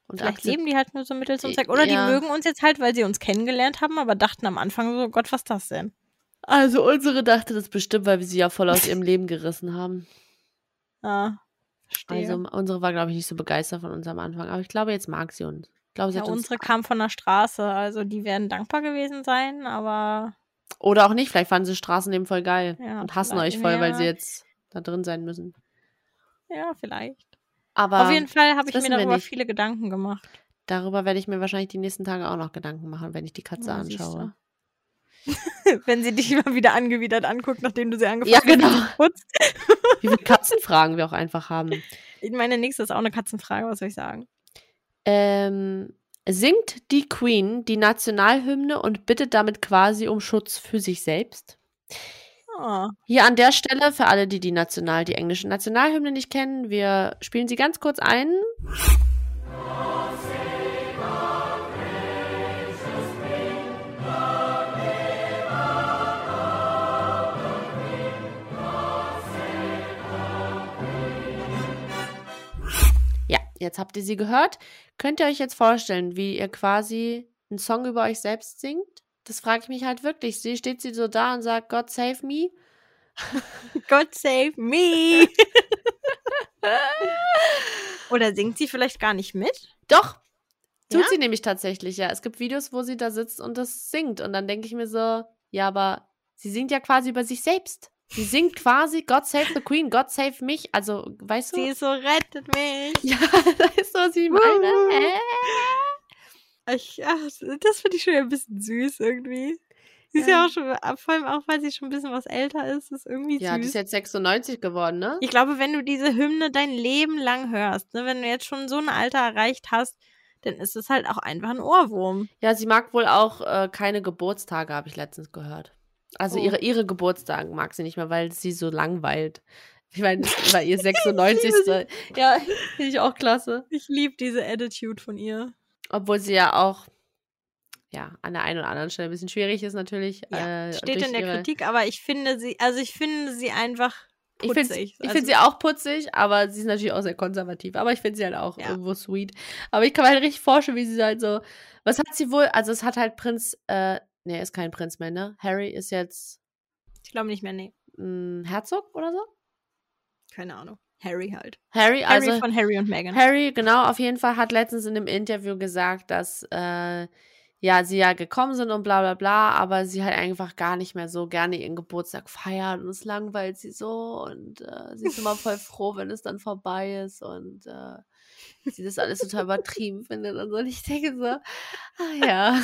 Und vielleicht akzept- leben die halt nur so mittels uns. Oder ja. Die mögen uns jetzt halt, weil sie uns kennengelernt haben, aber dachten am Anfang so, Gott, was das denn? Also unsere dachte das bestimmt, weil wir sie ja voll aus ihrem Leben gerissen haben. Ah, verstehe. Also unsere war, glaube ich, nicht so begeistert von uns am Anfang. Aber ich glaube, jetzt mag sie uns. Ich glaube, sie ja, hat unsere uns kam von der Straße. Also die werden dankbar gewesen sein, aber... Oder auch nicht. Vielleicht fanden sie Straßen eben voll geil ja, und hassen euch voll, ja. Weil sie jetzt da drin sein müssen. Ja, vielleicht. Aber auf jeden Fall habe ich mir darüber viele Gedanken gemacht. Darüber werde ich mir wahrscheinlich die nächsten Tage auch noch Gedanken machen, wenn ich die Katze ja, anschaue. Wenn sie dich immer wieder angewidert anguckt, nachdem du sie angefangen hast. Ja, genau. Hast. Wie viele Katzenfragen wir auch einfach haben. Meine nächste ist auch eine Katzenfrage, was soll ich sagen? Ähm, Singt die Queen die Nationalhymne und bittet damit quasi um Schutz für sich selbst? Oh. Hier an der Stelle, für alle, die die National, die englische Nationalhymne nicht kennen, wir spielen sie ganz kurz ein. Jetzt habt ihr sie gehört. Könnt ihr euch jetzt vorstellen, wie ihr quasi einen Song über euch selbst singt? Das frage ich mich halt wirklich. Sie steht sie so da und sagt, God save me. God save me. Oder singt sie vielleicht gar nicht mit? Doch. Tut ja? sie nämlich tatsächlich, ja. Es gibt Videos, wo sie da sitzt und das singt. Und dann denke ich mir so, ja, aber sie singt ja quasi über sich selbst. Sie singt quasi God Save the Queen, God Save mich. Also, weißt du? Sie ist so, rettet mich. Ja, weißt du, was ich meine? Äh. Ich, ach, das finde ich schon ein bisschen süß irgendwie. Sie ja. ist ja auch schon, vor allem auch, weil sie schon ein bisschen was älter ist, ist irgendwie ja, süß. Ja, die ist jetzt sechsundneunzig geworden, ne? Ich glaube, wenn du diese Hymne dein Leben lang hörst, ne, wenn du jetzt schon so ein Alter erreicht hast, dann ist es halt auch einfach ein Ohrwurm. Ja, sie mag wohl auch äh, keine Geburtstage, habe ich letztens gehört. Also oh. ihre, ihre Geburtstage mag sie nicht mehr, weil sie so langweilt. Ich meine, bei ihr sechsundneunzig. Ja, finde ich auch klasse. Ich liebe diese Attitude von ihr. Obwohl sie ja auch ja, an der einen oder anderen Stelle ein bisschen schwierig ist natürlich. Ja, äh, steht in der ihre... Kritik, aber ich finde sie, also ich finde sie einfach putzig. Ich finde ich also, find sie auch putzig, aber sie ist natürlich auch sehr konservativ. Aber ich finde sie halt auch ja. irgendwo sweet. Aber ich kann mir halt richtig vorstellen, wie sie halt so, was hat sie wohl, also es hat halt Prinz, äh, Nee, er ist kein Prinz mehr, ne? Harry ist jetzt... Ich glaube nicht mehr, nee. Mh, Herzog oder so? Keine Ahnung. Harry halt. Harry, also... Harry von Harry und Meghan. Harry, genau, auf jeden Fall hat letztens in einem Interview gesagt, dass, äh, ja, sie ja gekommen sind und bla bla bla, aber sie halt einfach gar nicht mehr so gerne ihren Geburtstag feiert und es langweilt sie so und äh, sie ist immer voll froh, wenn es dann vorbei ist und... Äh, sie das alles total übertrieben findet und so. Und ich denke so, ah ja...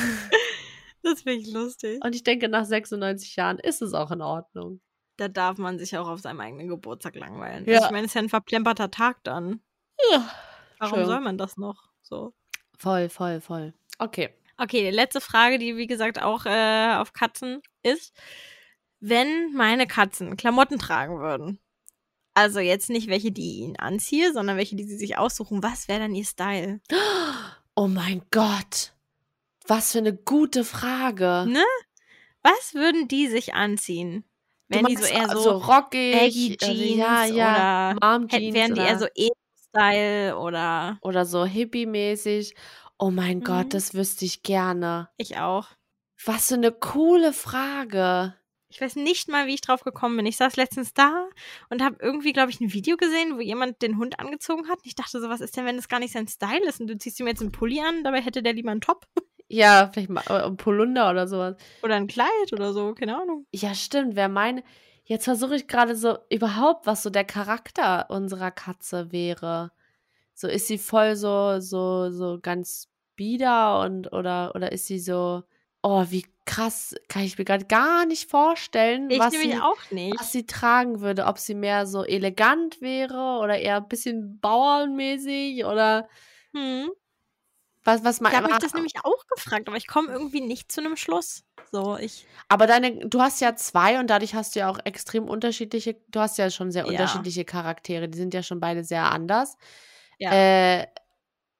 Das finde ich lustig. Und ich denke, nach sechsundneunzig Jahren ist es auch in Ordnung. Da darf man sich auch auf seinem eigenen Geburtstag langweilen. Ja. Ich meine, es ist ja ein verplemperter Tag dann. Ja. Warum Schön. soll man das noch? So. Voll, voll, voll. Okay. Okay, die letzte Frage, die wie gesagt auch äh, auf Katzen ist. Wenn meine Katzen Klamotten tragen würden, also jetzt nicht welche, die ich ihnen anziehe, sondern welche, die sie sich aussuchen, was wäre dann ihr Style? Oh mein Gott. Was für eine gute Frage. Ne? Was würden die sich anziehen? Wenn die so eher so, so rockig, Baggy Jeans also, ja, ja, oder Mom-Jeans wären die oder eher so E-Style oder oder so hippie-mäßig. Oh mein mhm. Gott, das wüsste ich gerne. Ich auch. Was für eine coole Frage. Ich weiß nicht mal, wie ich drauf gekommen bin. Ich saß letztens da und habe irgendwie, glaube ich, ein Video gesehen, wo jemand den Hund angezogen hat. Und ich dachte so, was ist denn, wenn das gar nicht sein Style ist? Und du ziehst ihm jetzt einen Pulli an, dabei hätte der lieber einen Top. Ja, vielleicht mal ein Polunder oder sowas. Oder ein Kleid oder so, keine Ahnung. Ja, stimmt, wer meine... Jetzt versuche ich gerade so überhaupt, was so der Charakter unserer Katze wäre. So, ist sie voll so so so ganz bieder und oder oder ist sie so... Oh, wie krass, kann ich mir gerade gar nicht vorstellen, ich was, sie, auch nicht. was sie tragen würde. Ob sie mehr so elegant wäre oder eher ein bisschen bauernmäßig oder... Hm. Was, was mein, da habe ich das nämlich auch gefragt, aber ich komme irgendwie nicht zu einem Schluss. So, ich aber deine, du hast ja zwei und dadurch hast du ja auch extrem unterschiedliche, du hast ja schon sehr ja. unterschiedliche Charaktere, die sind ja schon beide sehr anders. Ja. Äh,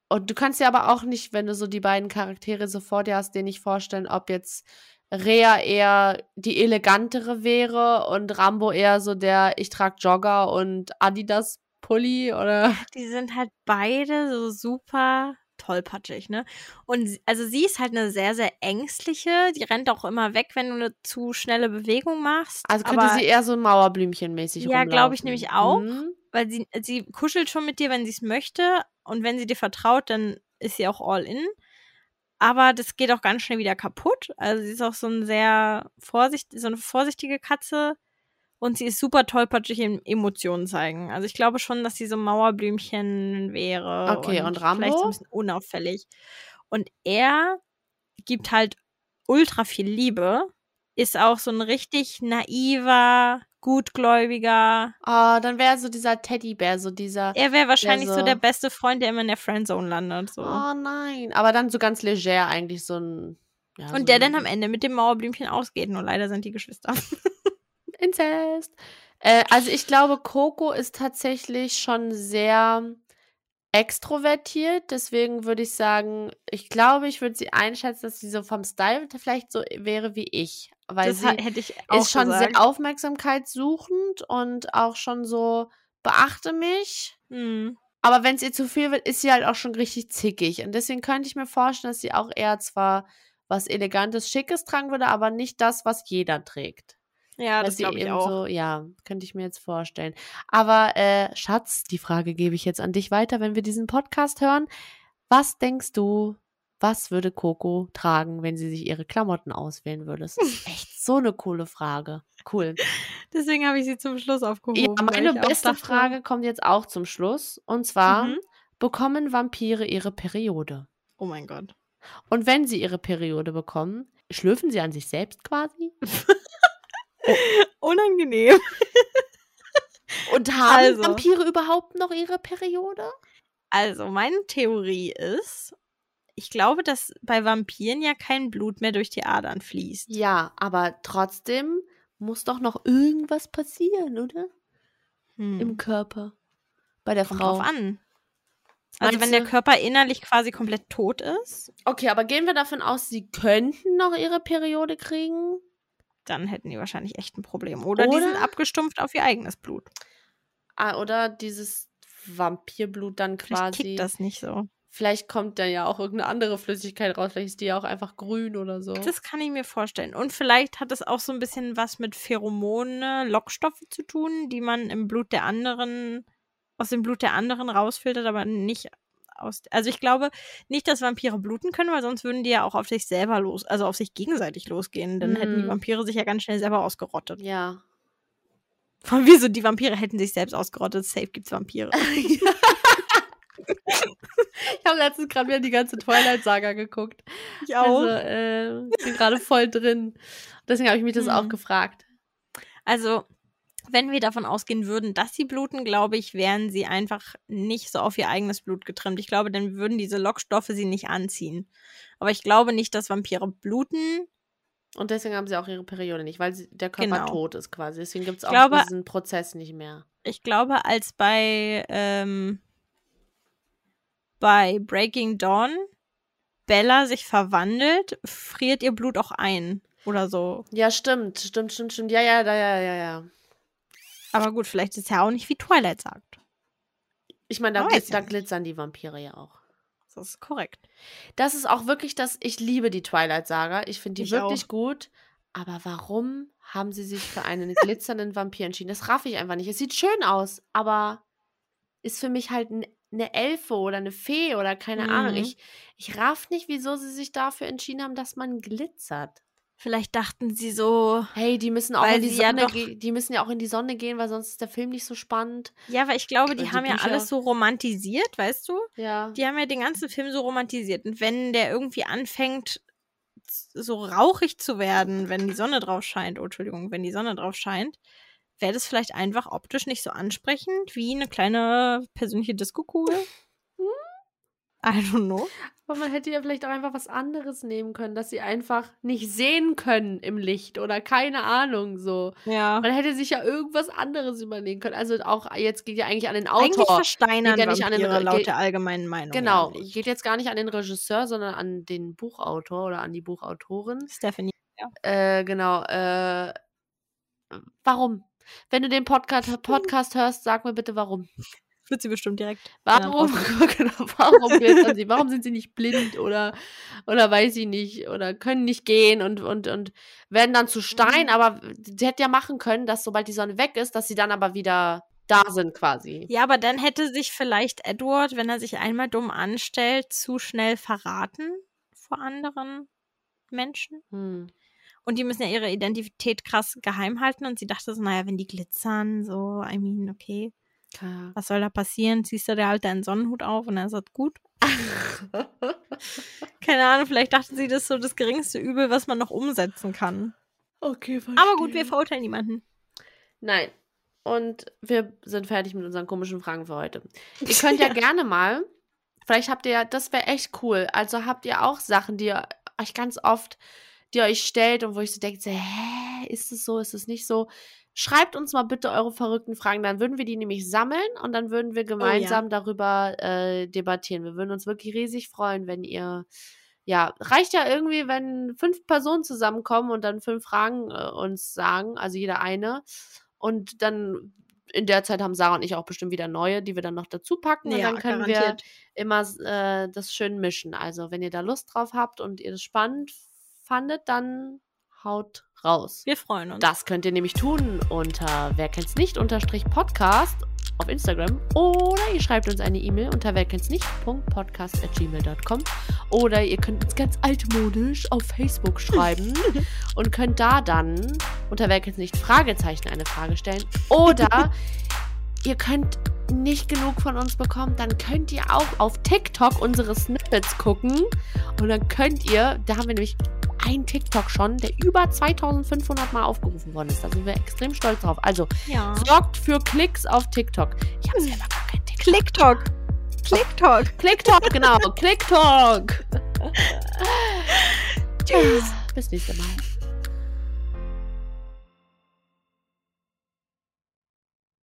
und du kannst ja aber auch nicht, wenn du so die beiden Charaktere so vor dir hast, dir nicht vorstellen, ob jetzt Rhea eher die elegantere wäre und Rambo eher so der, ich trage Jogger und Adidas Pulli oder... Die sind halt beide so super... tollpatschig, ne? Und also sie ist halt eine sehr, sehr ängstliche. Die rennt auch immer weg, wenn du eine zu schnelle Bewegung machst. Also könnte aber, sie eher so Mauerblümchen-mäßig ja, rumlaufen. Ja, glaube ich nämlich auch. Mhm. Weil sie, sie kuschelt schon mit dir, wenn sie es möchte. Und wenn sie dir vertraut, dann ist sie auch all in. Aber das geht auch ganz schnell wieder kaputt. Also sie ist auch so ein sehr vorsicht, so eine vorsichtige Katze. Und sie ist super tollpatschig in Emotionen zeigen. Also ich glaube schon, dass sie so Mauerblümchen wäre. Okay, und, und Rambo? Vielleicht so ein bisschen unauffällig. Und er gibt halt ultra viel Liebe. Ist auch so ein richtig naiver, gutgläubiger. Oh, dann wäre so dieser Teddybär, so dieser... Er wäre wahrscheinlich so, so der beste Freund, der immer in der Friendzone landet. So. Oh nein, aber dann so ganz leger eigentlich so ein... Ja, und so der dann am Ende mit dem Mauerblümchen ausgeht, nur leider sind die Geschwister. Inzest. Äh, also ich glaube, Coco ist tatsächlich schon sehr extrovertiert, deswegen würde ich sagen, ich glaube, ich würde sie einschätzen, dass sie so vom Style vielleicht so wäre wie ich. Weil das sie hätte ich auch ist schon gesagt. Sehr aufmerksamkeitssuchend und auch schon so, beachte mich. Hm. Aber wenn es ihr zu viel wird, ist sie halt auch schon richtig zickig. Und deswegen könnte ich mir vorstellen, dass sie auch eher zwar was Elegantes, Schickes tragen würde, aber nicht das, was jeder trägt. Ja, weil das glaube ich auch. So, ja, könnte ich mir jetzt vorstellen. Aber äh, Schatz, die Frage gebe ich jetzt an dich weiter, wenn wir diesen Podcast hören. Was denkst du, was würde Coco tragen, wenn sie sich ihre Klamotten auswählen würde? Das ist echt so eine coole Frage. Cool. Deswegen habe ich sie zum Schluss aufgehoben. Ja, meine beste Frage kommt jetzt auch zum Schluss. Und zwar, mhm. bekommen Vampire ihre Periode? Oh mein Gott. Und wenn sie ihre Periode bekommen, schlürfen sie an sich selbst quasi? Oh. Unangenehm. Und haben also. Vampire überhaupt noch ihre Periode? Also, meine Theorie ist, ich glaube, dass bei Vampiren ja kein Blut mehr durch die Adern fließt. Ja, aber trotzdem muss doch noch irgendwas passieren, oder? Hm. Im Körper. Bei der Kommt Frau. Drauf an. Also meinst wenn der Körper innerlich quasi komplett tot ist. Okay, aber gehen wir davon aus, sie könnten noch ihre Periode kriegen? Dann hätten die wahrscheinlich echt ein Problem. Oder, oder die sind abgestumpft auf ihr eigenes Blut. Ah, oder dieses Vampirblut dann vielleicht quasi. Vielleicht kickt das nicht so. Vielleicht kommt da ja auch irgendeine andere Flüssigkeit raus. Vielleicht ist die ja auch einfach grün oder so. Das kann ich mir vorstellen. Und vielleicht hat das auch so ein bisschen was mit Pheromone, Lockstoffe zu tun, die man im Blut der anderen, aus dem Blut der anderen rausfiltert, aber nicht aus... Also ich glaube nicht, dass Vampire bluten können, weil sonst würden die ja auch auf sich selber los, also auf sich gegenseitig losgehen. Dann mm. hätten die Vampire sich ja ganz schnell selber ausgerottet. Ja. Von wieso die Vampire hätten sich selbst ausgerottet? Safe gibt's Vampire. Ich habe letztens gerade wieder die ganze Twilight-Saga geguckt. Ich auch. Also, äh, bin gerade voll drin. Deswegen habe ich mich das mhm. auch gefragt. Also, wenn wir davon ausgehen würden, dass sie bluten, glaube ich, wären sie einfach nicht so auf ihr eigenes Blut getrimmt. Ich glaube, dann würden diese Lockstoffe sie nicht anziehen. Aber ich glaube nicht, dass Vampire bluten. Und deswegen haben sie auch ihre Periode nicht, weil der Körper genau. tot ist quasi. Deswegen gibt es auch glaube, diesen Prozess nicht mehr. Ich glaube, als bei... Ähm, bei Breaking Dawn Bella sich verwandelt, friert ihr Blut auch ein oder so. Ja, stimmt, stimmt, stimmt, stimmt. Ja, ja, ja, ja, ja. Aber gut, vielleicht ist ja auch nicht wie Twilight sagt. Ich meine, da, glitz, ja da glitzern die Vampire ja auch. Das ist korrekt. Das ist auch wirklich das, ich liebe die Twilight-Saga. Ich finde die ich wirklich auch. Gut. Aber warum haben sie sich für einen glitzernden Vampir entschieden? Das raff ich einfach nicht. Es sieht schön aus, aber ist für mich halt ein eine Elfe oder eine Fee oder keine mhm. Ahnung. Ich, ich raff nicht, wieso sie sich dafür entschieden haben, dass man glitzert. Vielleicht dachten sie so, hey, die müssen auch in die Sonne ja ge- die müssen ja auch in die Sonne gehen, weil sonst ist der Film nicht so spannend. Ja, weil ich glaube, die, die haben Bücher. Ja alles so romantisiert, weißt du? Ja. Die haben ja den ganzen Film so romantisiert. Und wenn der irgendwie anfängt, so rauchig zu werden, wenn die Sonne drauf scheint, oh, Entschuldigung, wenn die Sonne drauf scheint, wäre das vielleicht einfach optisch nicht so ansprechend wie eine kleine persönliche Disco-Kugel? I don't know. Aber man hätte ja vielleicht auch einfach was anderes nehmen können, dass sie einfach nicht sehen können im Licht oder keine Ahnung so. Ja. Man hätte sich ja irgendwas anderes überlegen können. Also auch jetzt geht ja eigentlich an den Autor. Eigentlich versteinern geht ja nicht Vampire an den, laut der allgemeinen Meinung. Genau. Ja geht jetzt gar nicht an den Regisseur, sondern an den Buchautor oder an die Buchautorin. Stephanie Meyer. Äh, genau. Äh, warum? Wenn du den Podcast, Podcast hörst, sag mir bitte, warum. Wird sie bestimmt direkt. Warum? Genau, warum glitzern sie? Warum sind sie nicht blind oder, oder weiß ich nicht oder können nicht gehen und, und, und werden dann zu Stein? Aber sie hätte ja machen können, dass sobald die Sonne weg ist, dass sie dann aber wieder da sind quasi. Ja, aber dann hätte sich vielleicht Edward, wenn er sich einmal dumm anstellt, zu schnell verraten vor anderen Menschen. Hm. Und die müssen ja ihre Identität krass geheim halten. Und sie dachte so, naja, wenn die glitzern, so, I mean, okay. Klar. Was soll da passieren? Ziehst du dir halt deinen Sonnenhut auf und dann sagt gut. Keine Ahnung, vielleicht dachten sie, das ist so das geringste Übel, was man noch umsetzen kann. Okay, verstehe. Aber gut, wir verurteilen niemanden. Nein. Und wir sind fertig mit unseren komischen Fragen für heute. Ihr könnt ja, ja gerne mal, vielleicht habt ihr ja, das wäre echt cool, also habt ihr auch Sachen, die ihr euch ganz oft, die ihr euch stellt und wo ich so denke, so, hä, ist es so, ist es nicht so? Schreibt uns mal bitte eure verrückten Fragen, dann würden wir die nämlich sammeln und dann würden wir gemeinsam oh, ja. darüber äh, debattieren. Wir würden uns wirklich riesig freuen, wenn ihr, ja, reicht ja irgendwie, wenn fünf Personen zusammenkommen und dann fünf Fragen äh, uns sagen, also jeder eine. Und dann in der Zeit haben Sarah und ich auch bestimmt wieder neue, die wir dann noch dazu packen. Und ja, dann können garantiert. wir immer äh, das schön mischen. Also wenn ihr da Lust drauf habt und ihr das spannend fandet, dann haut raus. Wir freuen uns. Das könnt ihr nämlich tun unter wer kennt's nicht unterstrich Podcast auf Instagram oder ihr schreibt uns eine E-Mail unter werkenntnicht punkt podcast at gmail punkt com oder ihr könnt uns ganz altmodisch auf Facebook schreiben und könnt da dann unter werkenntnicht Fragezeichen eine Frage stellen oder ihr könnt nicht genug von uns bekommen, dann könnt ihr auch auf TikTok unsere Snippets gucken und dann könnt ihr, da haben wir nämlich ein TikTok schon, der über zweitausendfünfhundert Mal aufgerufen worden ist. Da sind wir extrem stolz drauf. Also, ja. sorgt für Klicks auf TikTok. Ich habe selber gar kein TikTok. Klicktalk. Klicktalk. Klicktalk, genau. Klicktalk. Tschüss. Bis nächstes Mal.